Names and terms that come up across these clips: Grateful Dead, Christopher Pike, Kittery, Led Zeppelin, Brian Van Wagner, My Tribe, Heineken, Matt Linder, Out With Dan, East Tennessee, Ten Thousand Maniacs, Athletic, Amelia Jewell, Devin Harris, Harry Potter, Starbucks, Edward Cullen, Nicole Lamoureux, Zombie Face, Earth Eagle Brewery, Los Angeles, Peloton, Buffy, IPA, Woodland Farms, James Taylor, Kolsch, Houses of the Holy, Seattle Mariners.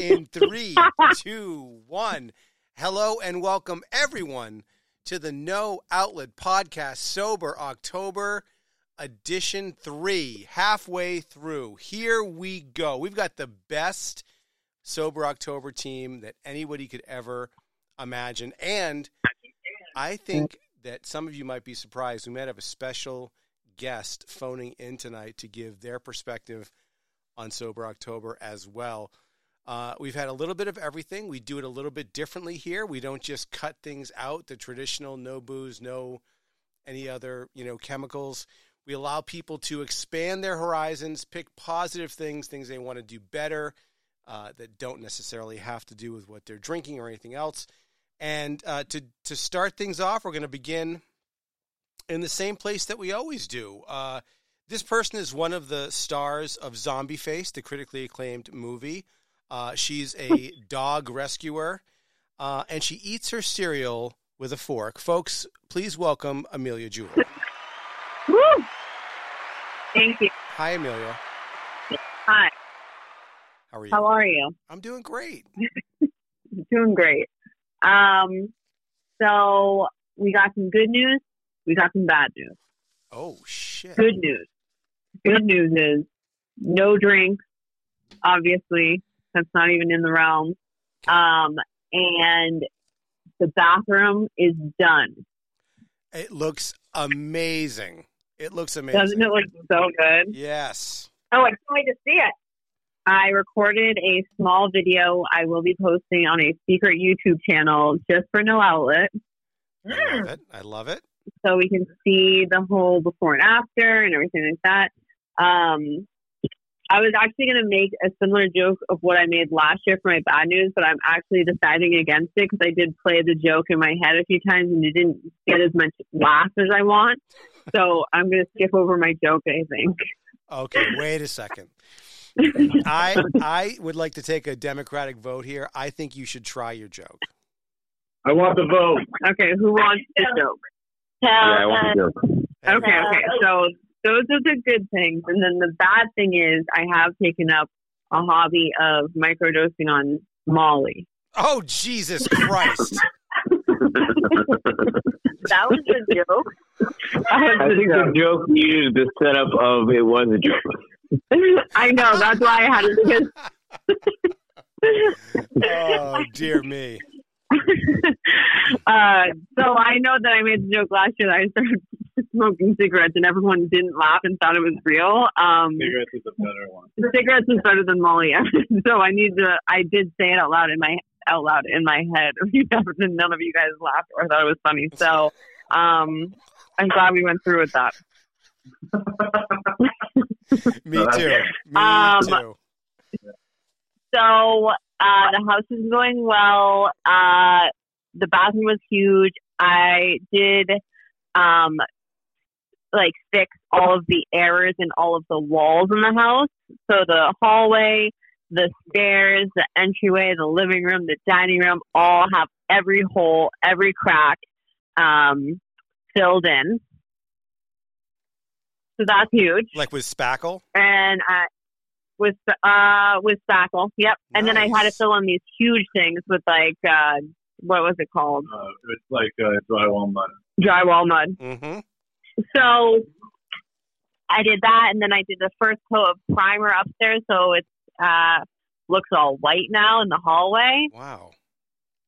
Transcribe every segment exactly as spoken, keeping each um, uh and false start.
in three, two, one. Hello and welcome everyone to the No Outlet Podcast, Sober October edition three, halfway through. Here we go. We've got the best Sober October team that anybody could ever imagine. And I think that some of you might be surprised. We might have a special guest phoning in tonight to give their perspective on Sober October as well. Uh, we've had a little bit of everything. We do it a little bit differently here. We don't just cut things out, the traditional no booze, no any other, you know, chemicals. We allow people to expand their horizons, pick positive things, things they want to do better uh, that don't necessarily have to do with what they're drinking or anything else. And uh, to, to start things off, we're going to begin in the same place that we always do. Uh, This person is one of the stars of Zombie Face, the critically acclaimed movie. Uh, she's a dog rescuer, uh, and she eats her cereal with a fork. Folks, please welcome Amelia Jewell. Woo! Thank you. Hi, Amelia. Hi. How are you? How are you? I'm doing great. Doing great. Um, so we got some good news. We got some bad news. Oh, shit. Good news. Good news is no drinks, obviously. That's not even in the realm. Um, and the bathroom is done. It looks amazing. It looks amazing. Doesn't it look so good? Yes. Oh, I can't wait to see it. I recorded a small video I will be posting on a secret YouTube channel just for No Outlet. I love it. I love it. So we can see the whole before and after and everything like that. Um, I was actually going to make a similar joke of what I made last year for my bad news, but I'm actually deciding against it because I did play the joke in my head a few times and it didn't get as much laugh as I want. So I'm going to skip over my joke, I think. Okay, wait a second. I I would like to take a democratic vote here. I think you should try your joke. I want the vote. Okay, who wants the joke? Yeah, I want to joke. Okay, okay. So those are the good things. And then the bad thing is I have taken up a hobby of microdosing on Molly. Oh, Jesus Christ. That was a joke. I think the joke used the setup of it was a joke. I know. That's why I had it. Because... oh, dear me. uh, so I know that I made the joke last year that I started smoking cigarettes and everyone didn't laugh and thought it was real. Um, cigarettes is a better one. Cigarettes is better than Molly. So I need to. I did say it out loud in my out loud in my head. None of you guys laughed or thought it was funny. So um, I'm glad we went through with that. Me too. Me um, too. So. Uh, the house is going well. Uh, the bathroom was huge. I did, um, like, fix all of the errors in all of the walls in the house. So the hallway, the stairs, the entryway, the living room, the dining room all have every hole, every crack um, filled in. So that's huge. Like with spackle? And I... With uh with spackle, yep. Nice. And then I had to fill in these huge things with like uh, what was it called? Uh, it's like uh, drywall mud. Drywall mud. Mm-hmm. So I did that, and then I did the first coat of primer upstairs, so it uh, looks all white now in the hallway. Wow,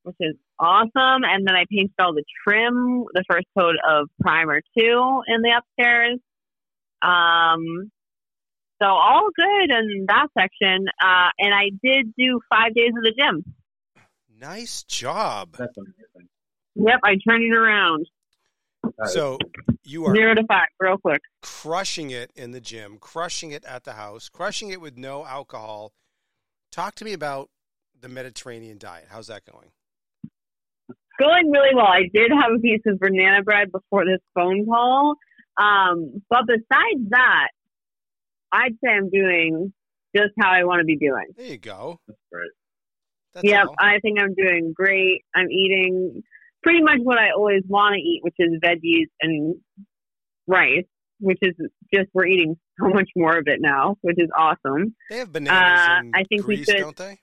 which is awesome. And then I painted all the trim, the first coat of primer too, in the upstairs. Um. So all good in that section. Uh, and I did do five days of the gym. Nice job. That's amazing. Yep, I turned it around. So you are zero to five real quick. Crushing it in the gym, crushing it at the house, crushing it with no alcohol. Talk to me about the Mediterranean diet. How's that going? Going really well. I did have a piece of banana bread before this phone call. Um, but besides that, I'd say I'm doing just how I want to be doing. There you go. That's great. That's yep, all. I think I'm doing great. I'm eating pretty much what I always want to eat, which is veggies and rice, which is just we're eating so much more of it now, which is awesome. They have bananas uh, in I think Greece, we should, don't they?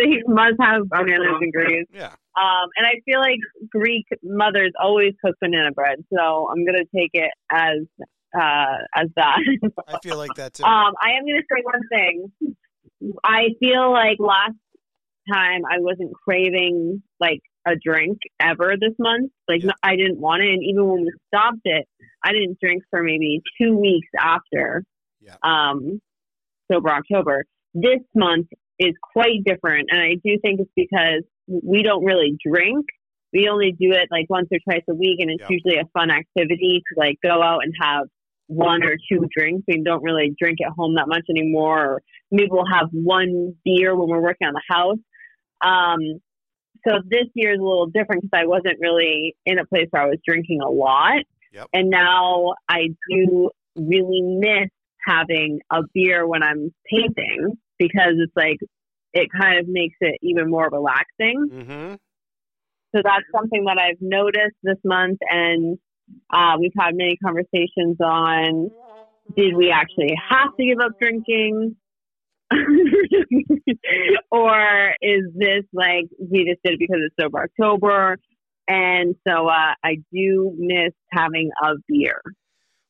They must have one hundred degrees. Yeah. Um, and I feel like Greek mothers always cook banana bread, so I'm gonna take it as uh, as that. I feel like that too. Um, I am gonna say one thing. I feel like last time I wasn't craving like a drink ever this month. Like yeah. I didn't want it, and even when we stopped it, I didn't drink for maybe two weeks after. Yeah. Um, sober October. This month is quite different, and I do think it's because we don't really drink. We only do it like once or twice a week, and it's yep. usually a fun activity to like go out and have one or two drinks. We don't really drink at home that much anymore. Or maybe we'll have one beer when we're working on the house. Um, so this year is a little different because I wasn't really in a place where I was drinking a lot. Yep. And now I do really miss having a beer when I'm painting because it's like, it kind of makes it even more relaxing. Mm-hmm. So that's something that I've noticed this month. And uh, we've had many conversations on, did we actually have to give up drinking? Or is this like, we just did it because it's Sober October. And so uh, I do miss having a beer.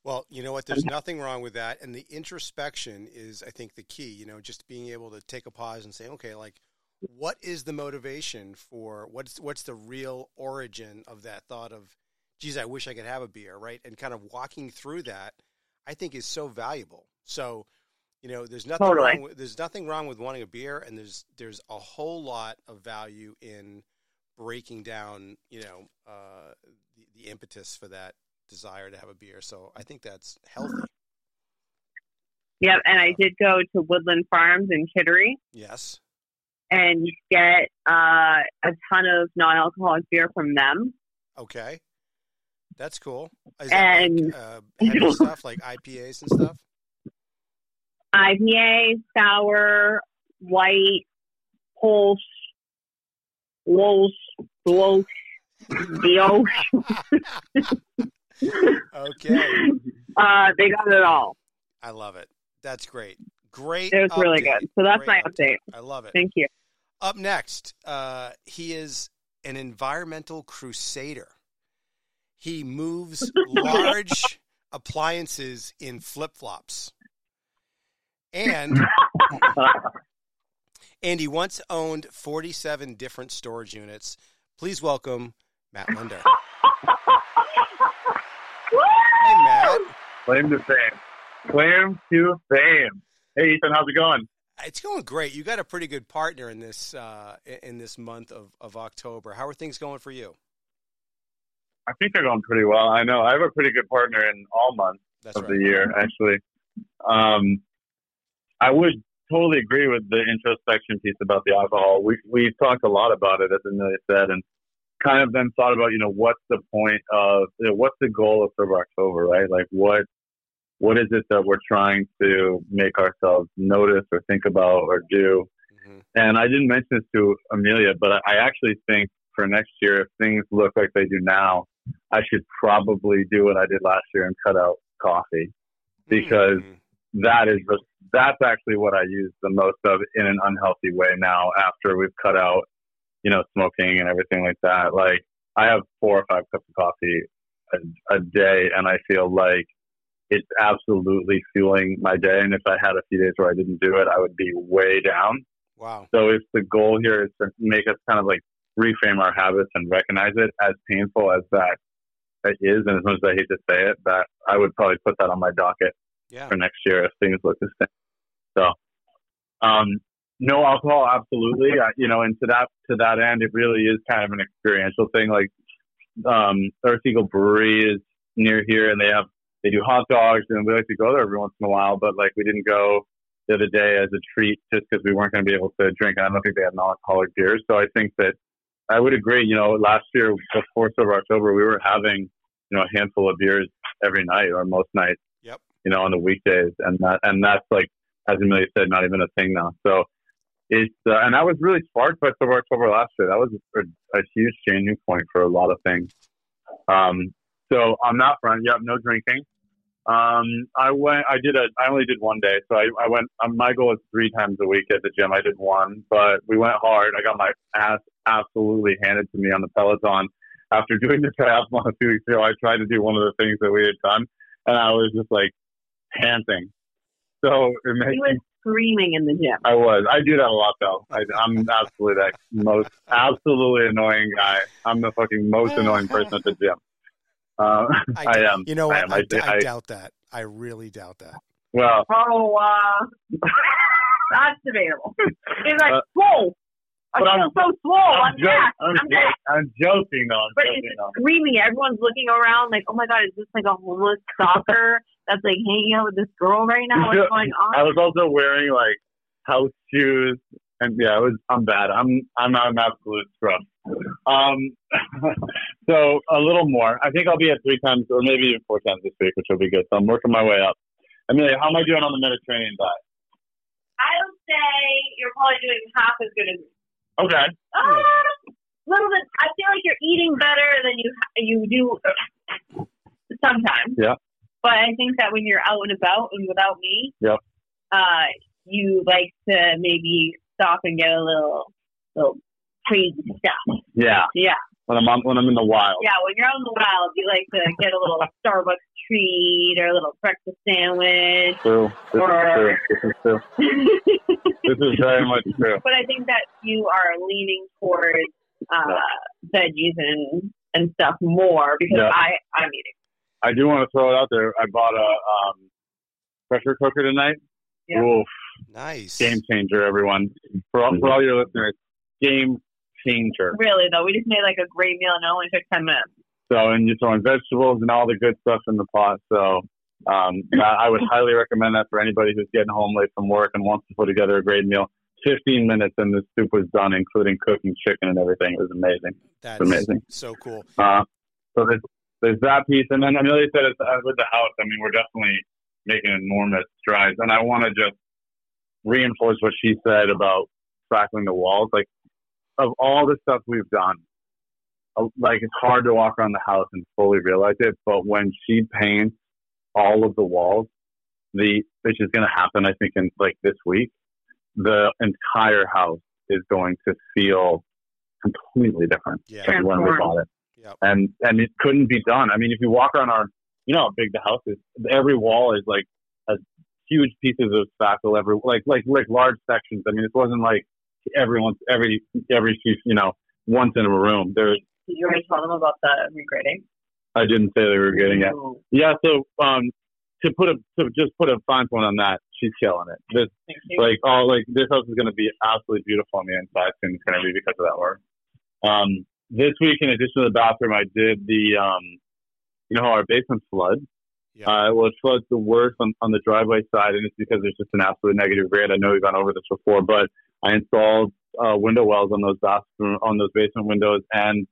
Well, you know what? There's nothing wrong with that. And the introspection is, I think, the key, you know, just being able to take a pause and say, okay, like, what is the motivation for what's, what's the real origin of that thought of, geez, I wish I could have a beer, right? And kind of walking through that, I think is so valuable. So, you know, there's nothing totally. wrong with, there's nothing wrong with wanting a beer. And there's, there's a whole lot of value in breaking down, you know, uh, the, the impetus for that desire to have a beer. So I think that's healthy. Yep. And I did go to Woodland Farms in Kittery. Yes. And get uh, a ton of non-alcoholic beer from them. Okay. That's cool. Is and that like, uh, heavy stuff like I P As and stuff? I P A, sour, white, Kolsch, Wolsch, Bloch, Dio. Okay. Uh, they got it all. I love it. That's great. Great. It was update. Really good. So that's great my update. update. I love it. Thank you. Up next, uh, he is an environmental crusader. He moves large appliances in flip-flops. And, and he once owned forty-seven different storage units. Please welcome Matt Linder. Hey, Matt. Claim to fame. Claim to fame. Hey, Ethan, how's it going? It's going great. You got a pretty good partner in this uh, in this month of, of October. How are things going for you? I think they're going pretty well. I know. I have a pretty good partner in all months That's of right. the year, actually. Um, I would totally agree with the introspection piece about the alcohol. We, we've talked a lot about it, as Amelia said, and kind of then thought about, you know, what's the point of, you know, what's the goal of Sober October, right? Like what, what is it that we're trying to make ourselves notice or think about or do? Mm-hmm. And I didn't mention this to Amelia, but I actually think for next year, if things look like they do now, I should probably do what I did last year and cut out coffee because mm-hmm. that is, that's actually what I use the most of in an unhealthy way now after we've cut out, you know, smoking and everything like that. Like I have four or five cups of coffee a, a day and I feel like it's absolutely fueling my day. And if I had a few days where I didn't do it, I would be way down. Wow. So if the goal here is to make us kind of like reframe our habits and recognize it, as painful as that it is, and as much as I hate to say it, that I would probably put that on my docket yeah. for next year if things look the same. So, um, no alcohol, absolutely. I, you know, and to that to that end, it really is kind of an experiential thing. Like um, Earth Eagle Brewery is near here, and they have they do hot dogs, and we like to go there every once in a while. But like we didn't go the other day as a treat just because we weren't going to be able to drink. And I don't think they had non-alcoholic beers. So I think that I would agree. You know, last year before Sober October, we were having you know a handful of beers every night or most nights. Yep. You know, on the weekdays, and that and that's like as Amelia said, not even a thing now. So. It's, uh, and I was really sparked by Sober October last year. That was a, a huge changing point for a lot of things. Um, so on that front, yep, no drinking. Um, I went, I did a, I only did one day. So I, I went, um, my goal is three times a week at the gym. I did one, but we went hard. I got my ass absolutely handed to me on the Peloton. After doing the triathlon a few weeks ago, I tried to do one of the things that we had done, and I was just like panting. So it made you were screaming in the gym. I was. I do that a lot, though. I, I'm absolutely that most absolutely annoying guy. I'm the fucking most annoying person at the gym. Uh, I, I am. You know what? I, am. I, I, I, I doubt that. I really doubt that. Well, oh, uh, that's debatable. It's like, uh, whoa. But I feel I'm so slow. I'm, I'm, jo- back. I'm, I'm back. I'm joking, though. I'm but joking, it's though. Screaming. Everyone's looking around like, oh, my God, is this like a homeless stalker that's like hanging out with this girl right now? What's going on? I was also wearing like house shoes. And yeah, it was, I'm bad. I'm I'm not an absolute scrub. Um, so a little more. I think I'll be at three times or maybe even four times this week, which will be good. So I'm working my way up. Amelia, how am I doing on the Mediterranean diet? I would say you're probably doing half as good as me. Okay. Uh, little bit. I feel like you're eating better than you you do sometimes. Yeah. But I think that when you're out and about and without me, yeah. uh, you like to maybe stop and get a little little crazy stuff. Yeah. Yeah. When I'm on, when I'm in the wild. Yeah. When you're out in the wild, you like to get a little Starbucks treat or a little breakfast sandwich. True. This or... is true. This is true. This is very much true. But I think that you are leaning towards uh, veggies and, and stuff more because yeah. I, I'm eating. I do want to throw it out there. I bought a um, pressure cooker tonight. Yeah. Oof. Nice. Game changer, everyone. For all, for all your listeners, game changer. Really, though. We just made like a great meal and it only took ten minutes. So, and you're throwing vegetables and all the good stuff in the pot. So, um, I would highly recommend that for anybody who's getting home late from work and wants to put together a great meal. fifteen minutes and the soup was done, including cooking chicken and everything. It was amazing. That's amazing. So cool. Uh, so there's, there's that piece. And then Amelia said it's, uh, with the house, I mean, we're definitely making enormous strides. And I want to just reinforce what she said about crackling the walls. Like, of all the stuff we've done, like, it's hard to walk around the house and fully realize it. But when she paints all of the walls, the which is going to happen, I think, in like this week, the entire house is going to feel completely different yeah. than when we bought it. Yep. And and it couldn't be done. I mean, if you walk around our, you know how big the house is. Every wall is like a huge pieces of spackle. Every like like like large sections. I mean, it wasn't like every once every every you know once in a room. There's Did you already tell them about the regrading? I didn't say they were getting it. Yeah, so um, to put a to just put a fine point on that, she's killing it. This like all like this house is going to be absolutely beautiful on the inside, and it's going to be because of that work. Um, this week, in addition to the bathroom, I did the um, you know how our basement floods. Yeah. Uh, well, it floods the worst on, on the driveway side, and it's because there's just an absolute negative grade. I know we've gone over this before, but I installed uh, window wells on those bathroom on those basement windows and.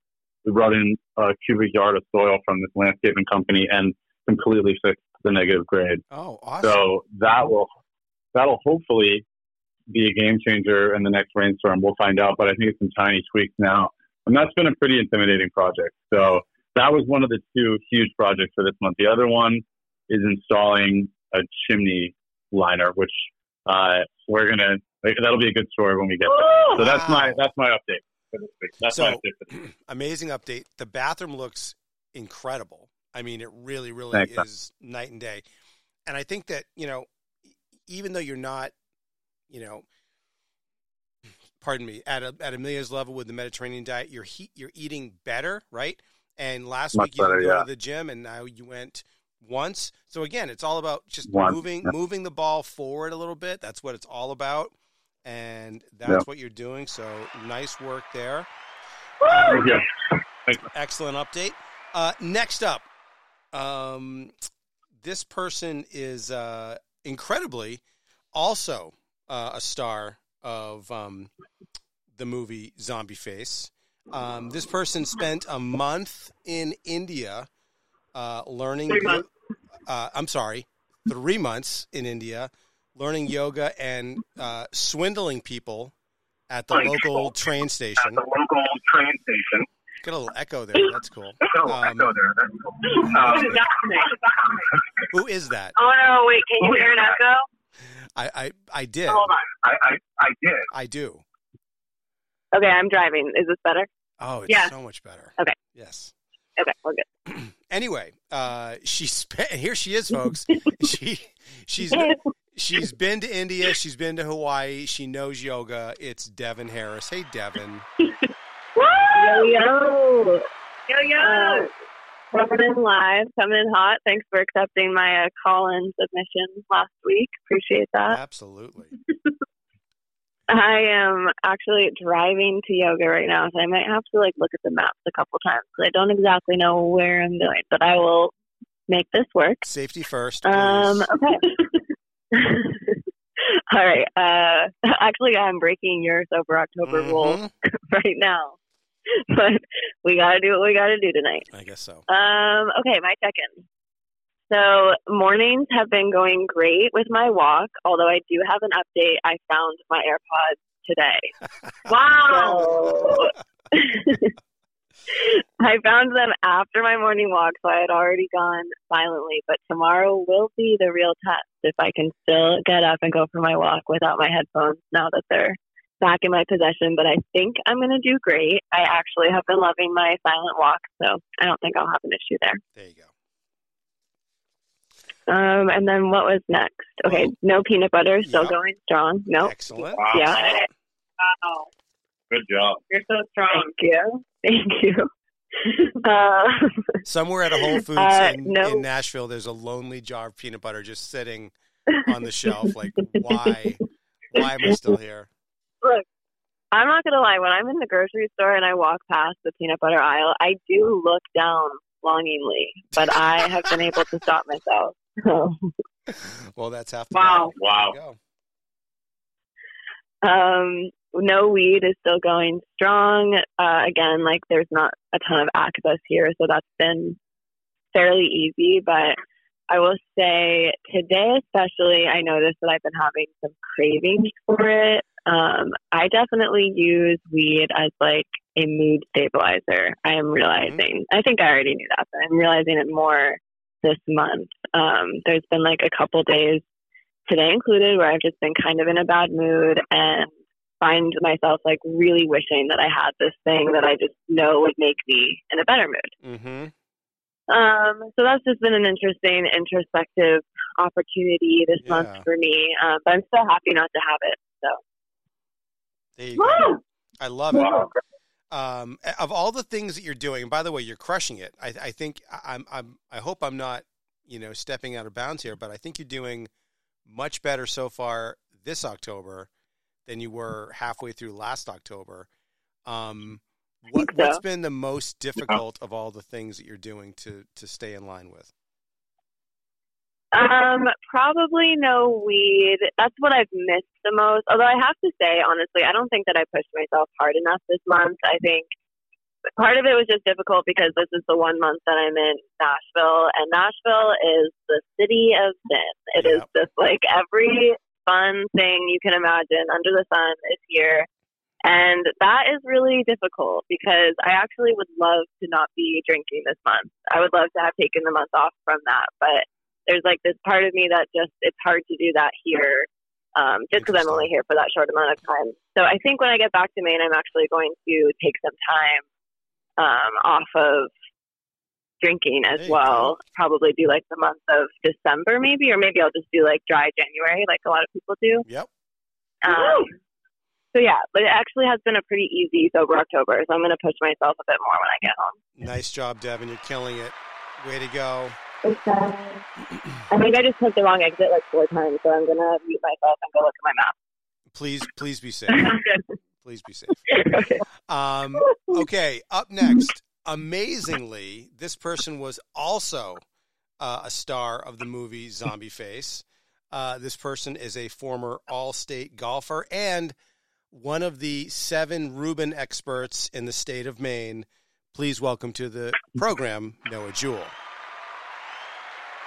We brought in a cubic yard of soil from this landscaping company and completely fixed the negative grade. Oh, awesome. So that will, that'll hopefully be a game changer in the next rainstorm. We'll find out, but I think it's some tiny tweaks now. And that's been a pretty intimidating project. So that was one of the two huge projects for this month. The other one is installing a chimney liner, which uh, we're going to, that'll be a good story when we get there. So that's my, that's my update. That's so amazing update. The bathroom looks incredible. I mean, it really, really Thanks, is man. night and day. And I think that, you know, even though you're not, you know, pardon me, at a, at Amelia's level with the Mediterranean diet, you're he, you're eating better, right? And last Much week you better, went yeah. to the gym, and now you went once. So again, it's all about just once. moving yeah. moving the ball forward a little bit. That's what it's all about. And that's yep. what you're doing. So nice work there. Um, yeah. Excellent update. Uh, next up, um, this person is uh, incredibly also uh, a star of um, the movie Zombie Face. Um, this person spent a month in India uh, learning. Three months. Uh, I'm sorry, three months in India. Learning yoga and uh, swindling people at the local train station. At the local train station. Got a little echo there. That's cool. Oh, um, echo there. That's cool. Um, who is that? Oh, no, wait. Can you hear an echo? I, I, I did. Hold on. I, I, I did. I do. Okay, I'm driving. Is this better? Oh, it's yeah. so much better. Okay. Yes. Okay, we're good. Anyway, uh, she's here. She is, folks. she, she's, she's been to India. She's been to Hawaii. She knows yoga. It's Devin Harris. Hey, Devin. Yo, yo. Yo, yo. Uh, coming in live, coming in hot. Thanks for accepting my uh, call-in submission last week. Appreciate that. Absolutely. I am actually driving to yoga right now, so I might have to like look at the maps a couple times because I don't exactly know where I'm going, but I will make this work. Safety first. Um, okay. All right. Uh, actually, I'm breaking your Sober October mm-hmm. rule right now. But we got to do what we got to do tonight. I guess so. Um, okay, my check-in. So mornings have been going great with my walk, although I do have an update. I found my AirPods today. Wow! I found them after my morning walk, so I had already gone silently. But tomorrow will be the real test if I can still get up and go for my walk without my headphones now that they're back in my possession, but I think I'm going to do great. I actually have been loving my silent walk, so I don't think I'll have an issue there. There you go. Um, and then what was next? Okay, oh. no peanut butter, still yep. going strong. Nope. Excellent. Wow. Yeah. Wow. Good job. You're so strong. Thank you. Thank you. uh, Somewhere at a Whole Foods uh, in, no. in Nashville, there's a lonely jar of peanut butter just sitting on the shelf. Like, why? Why am I still here? Look, I'm not going to lie. When I'm in the grocery store and I walk past the peanut butter aisle, I do look down longingly, but I have been able to stop myself. So. Well, that's half the Wow. Wow. Um, no weed is still going strong. Uh, again, like there's not a ton of access here, so that's been fairly easy, but I will say today especially, I noticed that I've been having some cravings for it. Um, I definitely use weed as like a mood stabilizer. I am realizing, mm-hmm. I think I already knew that, but I'm realizing it more this month. Um, there's been like a couple days, today included, where I've just been kind of in a bad mood and find myself like really wishing that I had this thing that I just know would make me in a better mood. Mm-hmm. Um, so that's just been an interesting, introspective opportunity this yeah. month for me. Uh, but I'm so happy not to have it. So. There you Woo! Go. I love it. Wow. Um, of all the things that you're doing, and by the way, you're crushing it. I, I think I'm, I'm, I hope I'm not, you know, stepping out of bounds here, but I think you're doing much better so far this October than you were halfway through last October. Um, what, so. What's been the most difficult yeah. of all the things that you're doing to, to stay in line with? Um, probably no weed. That's what I've missed the most. Although I have to say, honestly, I don't think that I pushed myself hard enough this month. I think part of it was just difficult because this is the one month that I'm in Nashville, and Nashville is the city of sin. It yeah. is just like every fun thing you can imagine under the sun is here. And that is really difficult because I actually would love to not be drinking this month. I would love to have taken the month off from that, but there's like this part of me that just, it's hard to do that here um, just because I'm only here for that short amount of time. So I think when I get back to Maine, I'm actually going to take some time um, off of drinking as hey, well. Cool. Probably do like the month of December maybe, or maybe I'll just do like dry January like a lot of people do. Yep. Um, so yeah, but it actually has been a pretty easy sober October. So I'm going to push myself a bit more when I get home. Nice job, Devin. You're killing it. Way to go. Uh, I think I just took the wrong exit like four times, so I'm going to mute myself and go look at my map. Please, please be safe. Please be safe. Okay. Um, okay, up next, amazingly, this person was also uh, a star of the movie Zombie Face. Uh, this person is a former all-state golfer and one of the seven Rubin experts in the state of Maine. Please welcome to the program, Noah Jewell.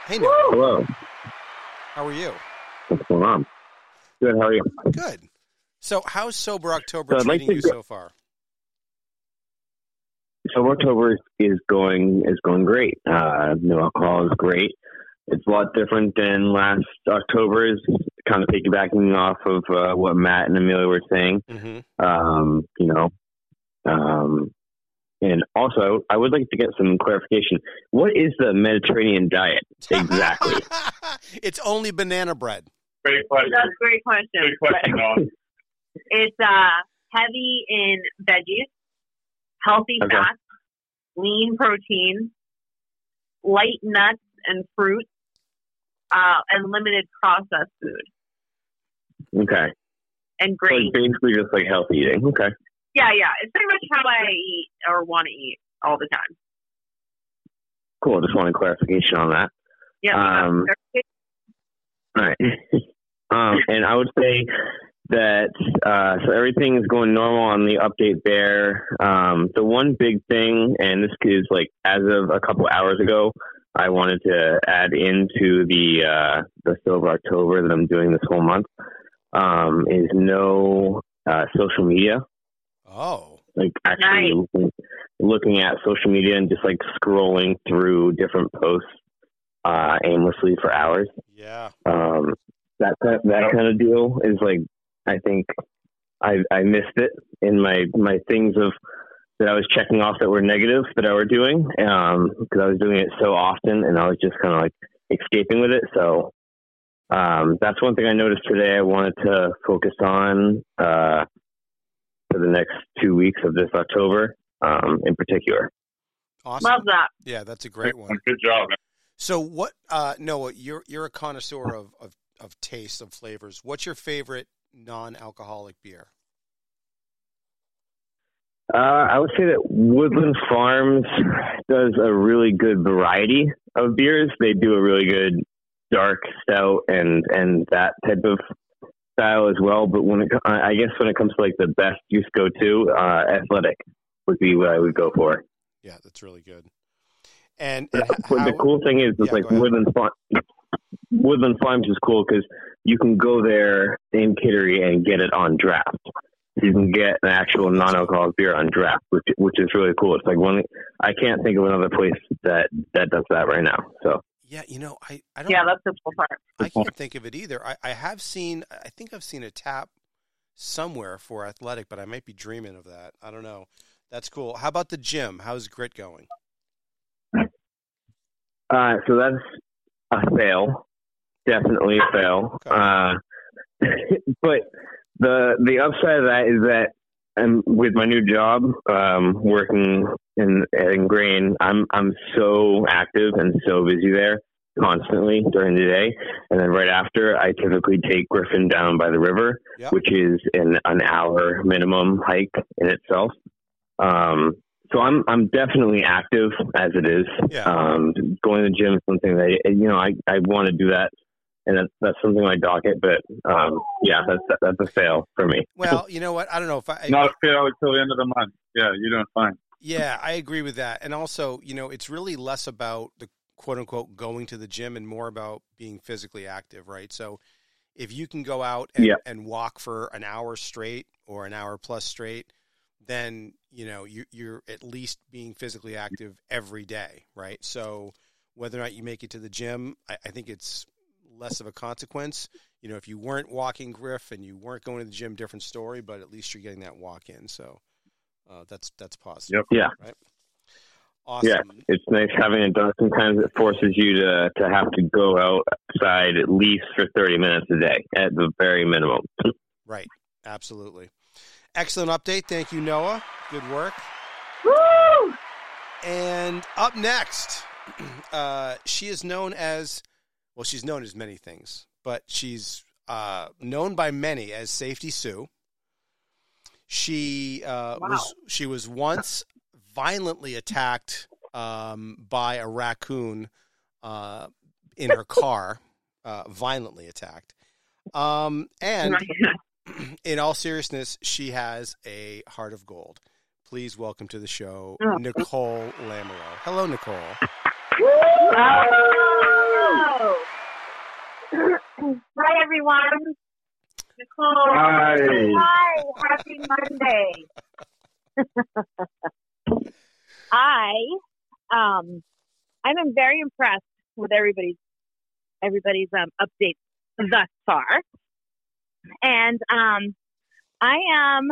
Hey, Noah. Hello. How are you? What's going on? Good. How are you? Good. So how's Sober October so treating like you go- so far? so Rotober is going is going great. Uh, no alcohol is great. It's a lot different than last October's, kind of piggybacking off of uh, what Matt and Amelia were saying. Mm-hmm. Um, you know, um, and also I would like to get some clarification. What is the Mediterranean diet exactly? It's only banana bread. Great question. That's a great question. Great question, Don. It's uh, heavy in veggies, healthy okay. fats, lean protein, light nuts and fruit, uh, and limited processed food. Okay. And grains. So it's basically just like healthy eating. Okay. Yeah, yeah. It's pretty much how I eat or want to eat all the time. Cool. Just wanted clarification on that. Yeah. Um, all right. um, and I would say that uh, so everything is going normal on the update there. Um, the one big thing, and this is like as of a couple hours ago, I wanted to add into the uh, the Silver October that I'm doing this whole month um, is no uh, social media. Oh, like actually nice. looking, looking at social media and just like scrolling through different posts uh, aimlessly for hours. Yeah, um, that that, that kind of deal is like I think I I missed it in my my things of. That I was checking off that were negative that I were doing because um, I was doing it so often and I was just kind of like escaping with it. So um, that's one thing I noticed today. I wanted to focus on uh, for the next two weeks of this October um, in particular. Awesome. Love that. Yeah, that's a great one. Good job. So what, uh, Noah, you're, you're a connoisseur of, of, of tastes, of flavors. What's your favorite non-alcoholic beer? Uh, I would say that Woodland Farms does a really good variety of beers. They do a really good dark stout and, and that type of style as well. But when it, I guess when it comes to like the best you go to, uh, Athletic would be what I would go for. Yeah, that's really good. And, and how, the cool thing is, it's yeah, like Woodland Farms. Woodland Farms is cool because you can go there in Kittery and get it on draft. You can get an actual non-alcoholic beer on draft, which which is really cool. It's like one I can't think of another place that, that does that right now. So yeah, you know, I, I don't. Yeah, that's the cool part. I can't think of it either. I, I have seen. I think I've seen a tap somewhere for Athletic, but I might be dreaming of that. I don't know. That's cool. How about the gym? How's Grit going? Uh, so that's a fail. Definitely a fail. Okay. Uh, but. The the upside of that is that I'm, with my new job, um, working in, in grain, I'm I'm so active and so busy there constantly during the day. And then right after, I typically take Griffin down by the river, yep. which is an, an hour minimum hike in itself. Um, so I'm I'm definitely active as it is. Yeah. Um, going to the gym is something that, you know, I, I want to do that. And that's, that's something I docket, but um, yeah, that's that, that's a fail for me. Well, you know what? I don't know if I... Not a fail until the end of the month. Yeah, you're doing fine. Yeah, I agree with that. And also, you know, it's really less about the quote-unquote going to the gym and more about being physically active, right? So if you can go out and, yeah. and walk for an hour straight or an hour plus straight, then, you know, you, you're at least being physically active every day, right? So whether or not you make it to the gym, I, I think it's... less of a consequence. You know, if you weren't walking Griff and you weren't going to the gym, different story, but at least you're getting that walk in. So uh, that's, that's positive. Yep. Yeah. Right? Awesome. Yeah. It's nice having it done. Sometimes it forces you to, to have to go outside at least for thirty minutes a day at the very minimum. Right. Absolutely. Excellent update. Thank you, Noah. Good work. Woo! And up next, uh, she is known as Well, she's known as many things, but she's uh, known by many as Safety Sue. She uh, wow. was she was once violently attacked um, by a raccoon uh, in her car, uh, violently attacked. Um, and in all seriousness, she has a heart of gold. Please welcome to the show, Nicole Lamoureux. Hello, Nicole. Hello. Hi, everyone. Nicole. Hi. Hi. Happy Monday. um, I'm very impressed with everybody's everybody's um, updates thus far, and um, I am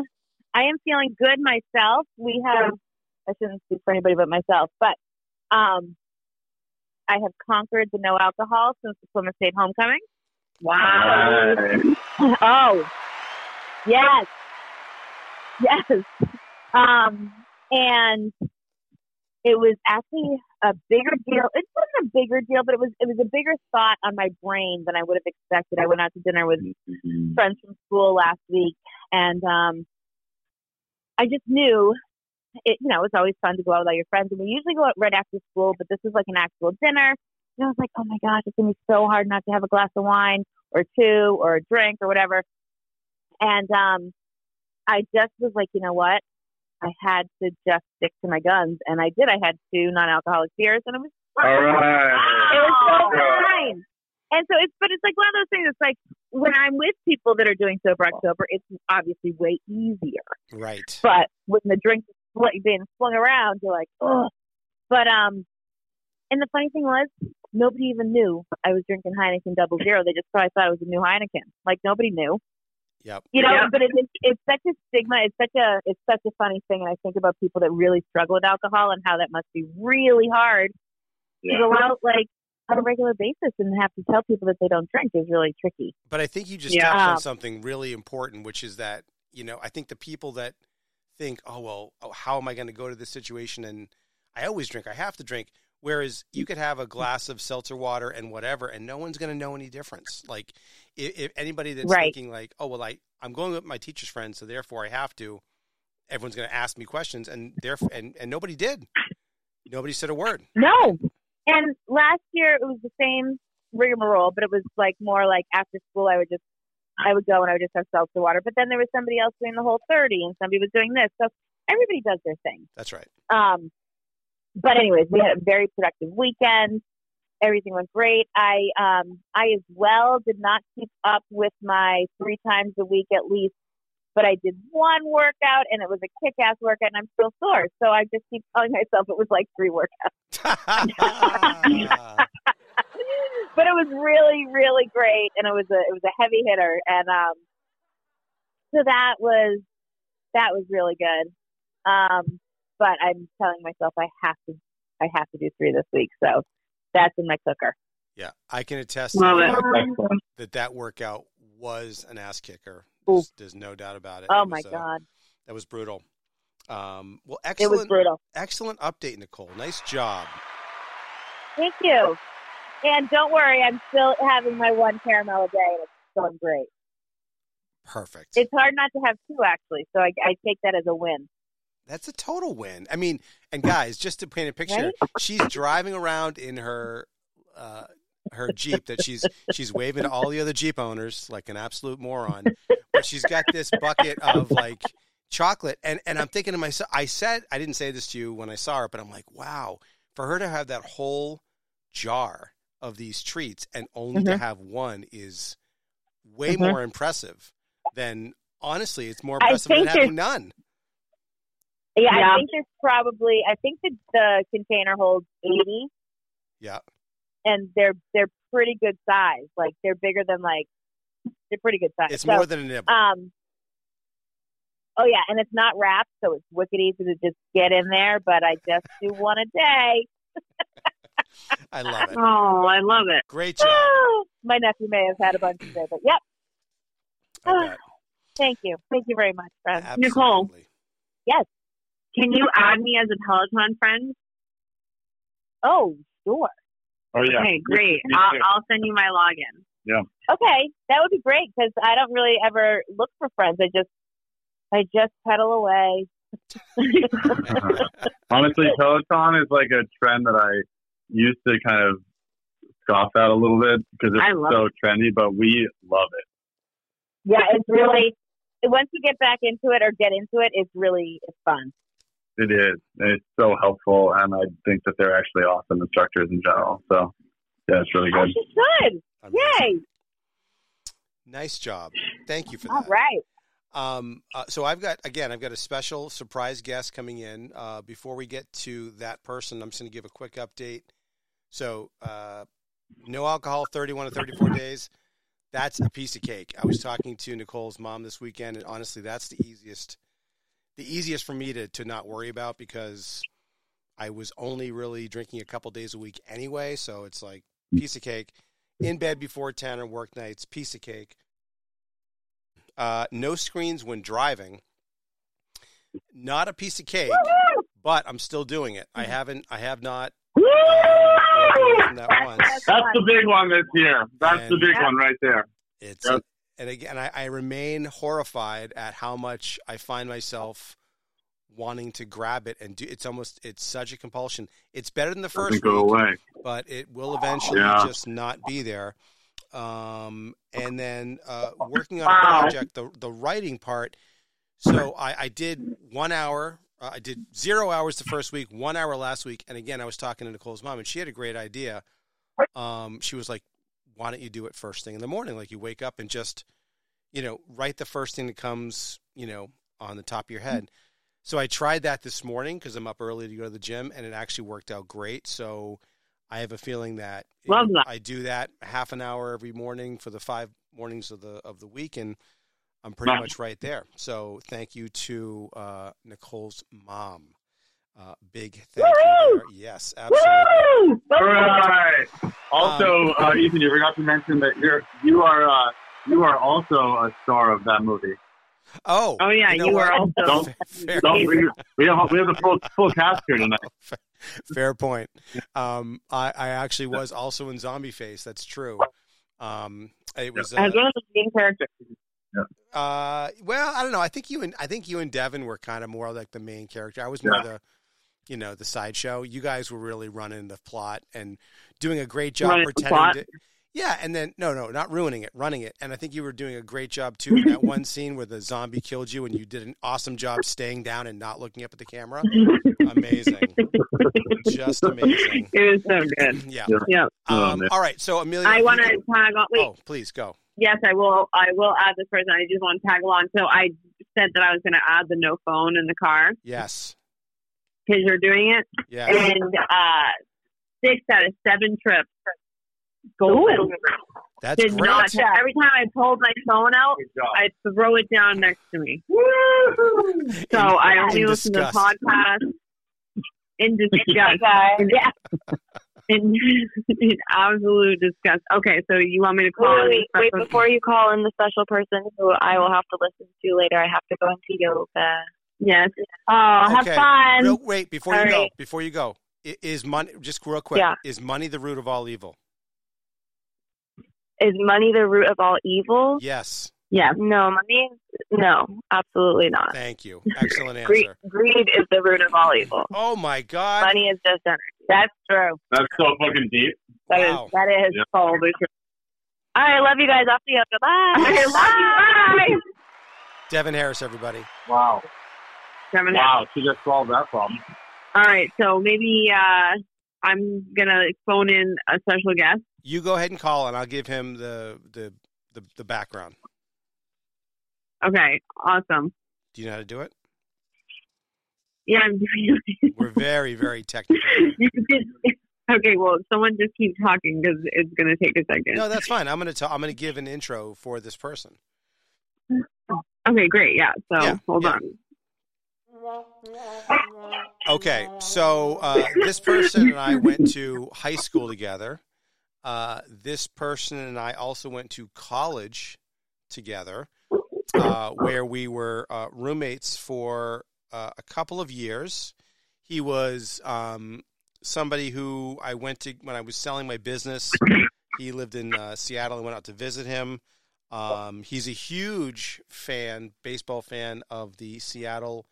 I am feeling good myself. We have I shouldn't speak for anybody but myself, but um, I have conquered the no alcohol since the Plymouth State homecoming. Wow! Oh, yes, yes. Um, and it was actually a bigger deal. It wasn't a bigger deal, but it was it was a bigger thought on my brain than I would have expected. I went out to dinner with mm-hmm. friends from school last week, and um, I just knew it. You know, it's always fun to go out with all your friends, and we usually go out right after school, but this was like an actual dinner. And I was like, oh my gosh, it's gonna be so hard not to have a glass of wine or two or a drink or whatever. And um, I just was like, you know what? I had to just stick to my guns, and I did. I had two non-alcoholic beers, and it was all right. It was so fine. And so it's, but it's like one of those things. It's like when I'm with people that are doing Sober October, it's obviously way easier, right? But when the drinks being flung around, you're like, oh. But um, and the funny thing was, nobody even knew I was drinking Heineken Double Zero. They just probably thought it was a new Heineken. Like nobody knew. Yep. You know, yep. But it, it's it's such a stigma. It's such a it's such a funny thing, and I think about people that really struggle with alcohol and how that must be really hard yeah. to go out like on a regular basis and have to tell people that they don't drink is really tricky. But I think you just yeah. touched on something really important, which is that you know I think the people that think, oh well, oh, how am I going to go to this situation? And I always drink. I have to drink. Whereas you could have a glass of seltzer water and whatever, and no one's going to know any difference. Like if, if anybody that's right. thinking like, oh, well, I, I'm going with my teacher's friend, so therefore I have to, everyone's going to ask me questions. And therefore, and, and nobody did. Nobody said a word. No. And last year it was the same rigmarole, but it was like more like after school, I would just, I would go and I would just have seltzer water. But then there was somebody else doing the whole thirty and somebody was doing this. So everybody does their thing. That's right. Um, But anyways, we had a very productive weekend. Everything went great. I um I as well did not keep up with my three times a week at least, but I did one workout and it was a kick-ass workout and I'm still sore. So I just keep telling myself it was like three workouts. But it was really, really great and it was a it was a heavy hitter and um so that was that was really good. Um But I'm telling myself I have to, I have to do three this week. So that's in my cooker. Yeah, I can attest to that, that that workout was an ass kicker. There's, there's no doubt about it. Oh it my was, god, uh, that was brutal. Um, well, excellent. It was brutal. Excellent update, Nicole. Nice job. Thank you. And don't worry, I'm still having my one caramel a day, and it's going great. Perfect. It's hard not to have two, actually. So I, I take that as a win. That's a total win. I mean, and guys, just to paint a picture, right? She's driving around in her uh, her Jeep that she's she's waving to all the other Jeep owners like an absolute moron. But she's got this bucket of like chocolate, and and I'm thinking to myself, I said I didn't say this to you when I saw her, but I'm like, wow, for her to have that whole jar of these treats and only mm-hmm. to have one is way mm-hmm. more impressive than honestly, it's more impressive than having none. Yeah, yeah, I think there's probably. I think that the container holds eighty. Yeah, and they're they're pretty good size. Like they're bigger than like they're pretty good size. It's so, more than a nibble. Um. Oh yeah, and it's not wrapped, so it's wicked easy to just get in there. But I just do one a day. I love it. Oh, I love it. Great job. My nephew may have had a bunch today, but yep. Oh, thank you, thank you very much, friend. Absolutely. Nicole. Yes. Can you add me as a Peloton friend? Oh, sure. Oh, yeah. Okay, great. I'll, I'll send you my login. Yeah. Okay, that would be great because I don't really ever look for friends. I just, I just pedal away. Honestly, Peloton is like a trend that I used to kind of scoff at a little bit because it's so it. trendy, but we love it. Yeah, it's really. Once you get back into it or get into it, it's really it's fun. It is. It's so helpful, and I think that they're actually awesome instructors in general. So, yeah, it's really good. It's good. Yay! Nice job. Thank you for that. All right. Um, uh, so I've got, again, I've got a special surprise guest coming in. Uh, before we get to that person, I'm just going to give a quick update. So uh, no alcohol, thirty-one to thirty-four days. That's a piece of cake. I was talking to Nicole's mom this weekend, and honestly, that's the easiest, the easiest for me to, to not worry about, because I was only really drinking a couple days a week anyway. So it's like piece of cake. In bed before ten or work nights, piece of cake. Uh, no screens when driving. Not a piece of cake, but I'm still doing it. I haven't. I have not. From that once. That's the big one this year. That's and the big yeah. one right there. It's yep. And again, I, I remain horrified at how much I find myself wanting to grab it and do. It's almost, it's such a compulsion. It's better than the first week, go away. But it will eventually yeah. just not be there. Um, and then uh, working on a project, the the writing part. So I, I did one hour. Uh, I did zero hours the first week, one hour last week. And again, I was talking to Nicole's mom, and she had a great idea. Um, she was like, why don't you do it first thing in the morning? Like, you wake up and just, you know, write the first thing that comes, you know, on the top of your head. So I tried that this morning because I'm up early to go to the gym, and it actually worked out great. So I have a feeling that, well, I do that half an hour every morning for the five mornings of the of the week, and I'm pretty much right there. So thank you to uh, Nicole's mom. Uh, big thank Woo-hoo! you. There. Yes, absolutely. All right. Also, um, uh, Ethan, you forgot to mention that you're you are uh, you are also a star of that movie. Oh, oh yeah, you, know you are also. Don't, don't, we, we have we have the full full cast here tonight. Fair, fair point. Um, I, I actually was also in Zombie Face. That's true. Um, it was as uh, one of the main characters. Yeah. Uh, well, I don't know. I think you and I think you and Devin were kind of more like the main character. I was more yeah. the, you know, the sideshow. You guys were really running the plot and doing a great job running pretending to. Yeah, and then no, no, not ruining it, running it. And I think you were doing a great job too in that one scene where the zombie killed you, and you did an awesome job staying down and not looking up at the camera. Amazing, just amazing. It was so good. Yeah, yeah. Um, all right, so Amelia, I want to tag on. Wait, oh, please go. Yes, I will. I will add this person. I just want to tag along. So I said that I was going to add the no phone in the car. Yes, because you're doing it. Yeah, and uh, six out of seven trips. Golden. That's Did great. Not, every time I pulled my phone out, I throw it down next to me. Woo-hoo! So in, I only listen disgust. to podcasts in disgust. Yeah. in, in absolute disgust. Okay, so you want me to call? Wait, wait, wait before you call in the special person who I will have to listen to later. I have to go into yoga. Yes. Oh, okay. Have fun. Real, wait before all you right. go. Before you go, is money just real quick? Yeah. Is money the root of all evil? Is money the root of all evil? Yes. Yeah. No, money? No, absolutely not. Thank you. Excellent answer. Greed, greed is the root of all evil. Oh, my God. Money is just energy. That's true. That's so fucking deep. That wow. is, that is yeah. totally true. All right, love you guys. Off the yoga. Bye. Okay, love you. Bye. Devin Harris, everybody. Wow. Devin wow, Harris. She just solved that problem. All right, so maybe uh, I'm going to phone in a special guest. You go ahead and call, and I'll give him the the, the the background. Okay, awesome. Do you know how to do it? Yeah, I'm doing it. We're very, very technical. Okay, well, someone just keep talking because it's going to take a second. No, that's fine. I'm going to ta- I'm going to give an intro for this person. Okay, great. Yeah. So yeah, hold yeah. on. Okay, so uh, this person and I went to high school together. Uh, this person and I also went to college together, uh, where we were uh, roommates for uh, a couple of years. He was um, somebody who I went to when I was selling my business. He lived in uh, Seattle. I went out to visit him. Um, he's a huge fan, baseball fan of the Seattle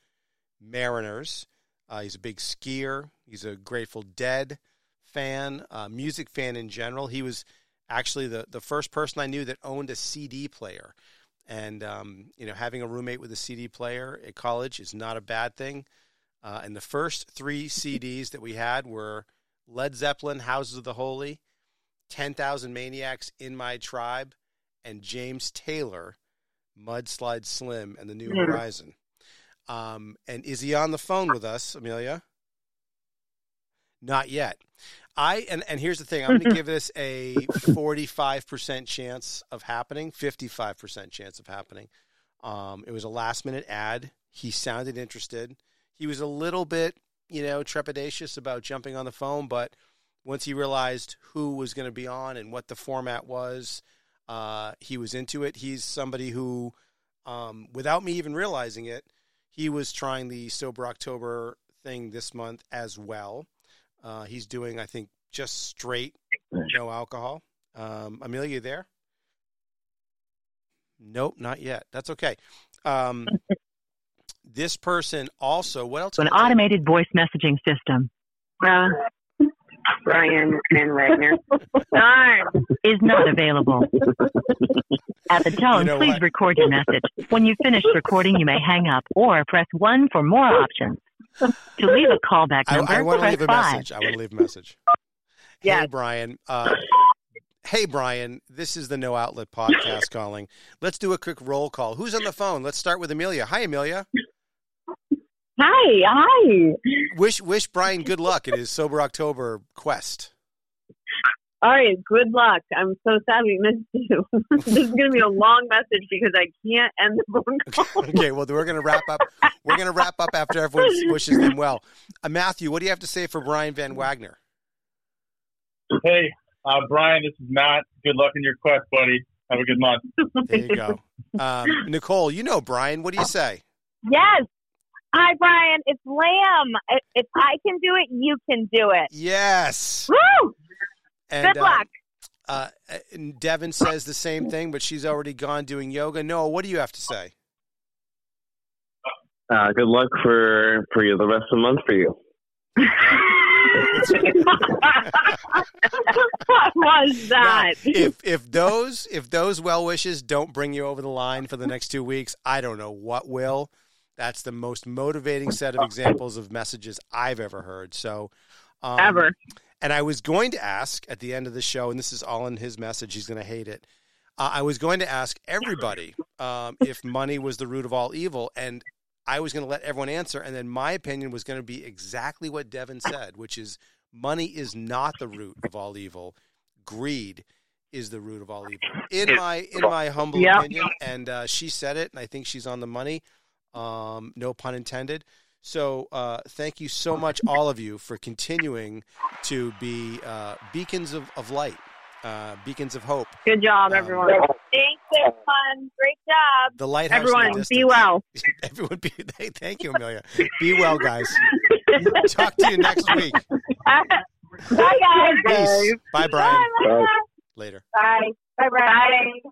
Mariners. Uh, he's a big skier. He's a Grateful Dead fan, uh, music fan in general. He was actually the, the first person I knew that owned a C D player. And, um, you know, having a roommate with a C D player at college is not a bad thing. Uh, and the first three C Ds that we had were Led Zeppelin, Houses of the Holy, Ten Thousand Maniacs, In My Tribe, and James Taylor, Mudslide Slim and the New mm-hmm. Horizon. Um, and is he on the phone with us, Amelia? Not yet. I and, and here's the thing. I'm going to give this a forty-five percent chance of happening, fifty-five percent chance of happening. Um, it was a last-minute ad. He sounded interested. He was a little bit, you know, trepidatious about jumping on the phone, but once he realized who was going to be on and what the format was, uh, he was into it. He's somebody who, um, without me even realizing it, he was trying the Sober October thing this month as well. Uh, he's doing, I think, just straight, no alcohol. Um, Amelia, you there? Nope, not yet. That's okay. Um, this person also, what else? An automated voice messaging system. Uh, Brian and Wagner is not available. At the tone, you know please what? record your message. When you finish recording, you may hang up or press one for more options. To leave a callback number, I, I want to leave a five. message. I want to leave a message. Yeah. Hey, Brian. Uh, hey, Brian. This is the No Outlet Podcast calling. Let's do a quick roll call. Who's on the phone? Let's start with Amelia. Hi, Amelia. Hi. Hi. Wish wish Brian good luck in his Sober October quest. All right. Good luck. I'm so sad we missed you. This is going to be a long message because I can't end the phone call. Okay. Well, we're going to wrap up. We're going to wrap up after everyone wishes them well. Uh, Matthew, what do you have to say for Brian Van Wagner? Hey, uh, Brian, this is Matt. Good luck in your quest, buddy. Have a good month. There you go. Um, Nicole, you know Brian. What do you say? Yes. Hi, Brian. It's Lamb. If I can do it, you can do it. Yes. Woo! And, Good luck. Uh, uh, Devin says the same thing, but she's already gone doing yoga. Noah, what do you have to say? Uh, good luck for, for you the rest of the month for you. What was that? Now, if if those if those well wishes don't bring you over the line for the next two weeks, I don't know what will. That's the most motivating set of examples of messages I've ever heard. So, um, ever. And I was going to ask at the end of the show, and this is all in his message. He's going to hate it. Uh, I was going to ask everybody um, if money was the root of all evil, and I was going to let everyone answer. And then my opinion was going to be exactly what Devin said, which is money is not the root of all evil. Greed is the root of all evil, in my in my humble yep. opinion. And uh, she said it, and I think she's on the money. Um, no pun intended. So uh, thank you so much, all of you, for continuing to be uh, beacons of, of light, uh, beacons of hope. Good job, everyone. Um, Thanks, everyone. Great job. The lighthouse. Everyone, the be well. Everyone, be. Thank you, Amelia. Be well, guys. Talk to you next week. Bye, guys. Peace. Bye, Brian. Bye. Later. Bye. Bye, Brian. Bye.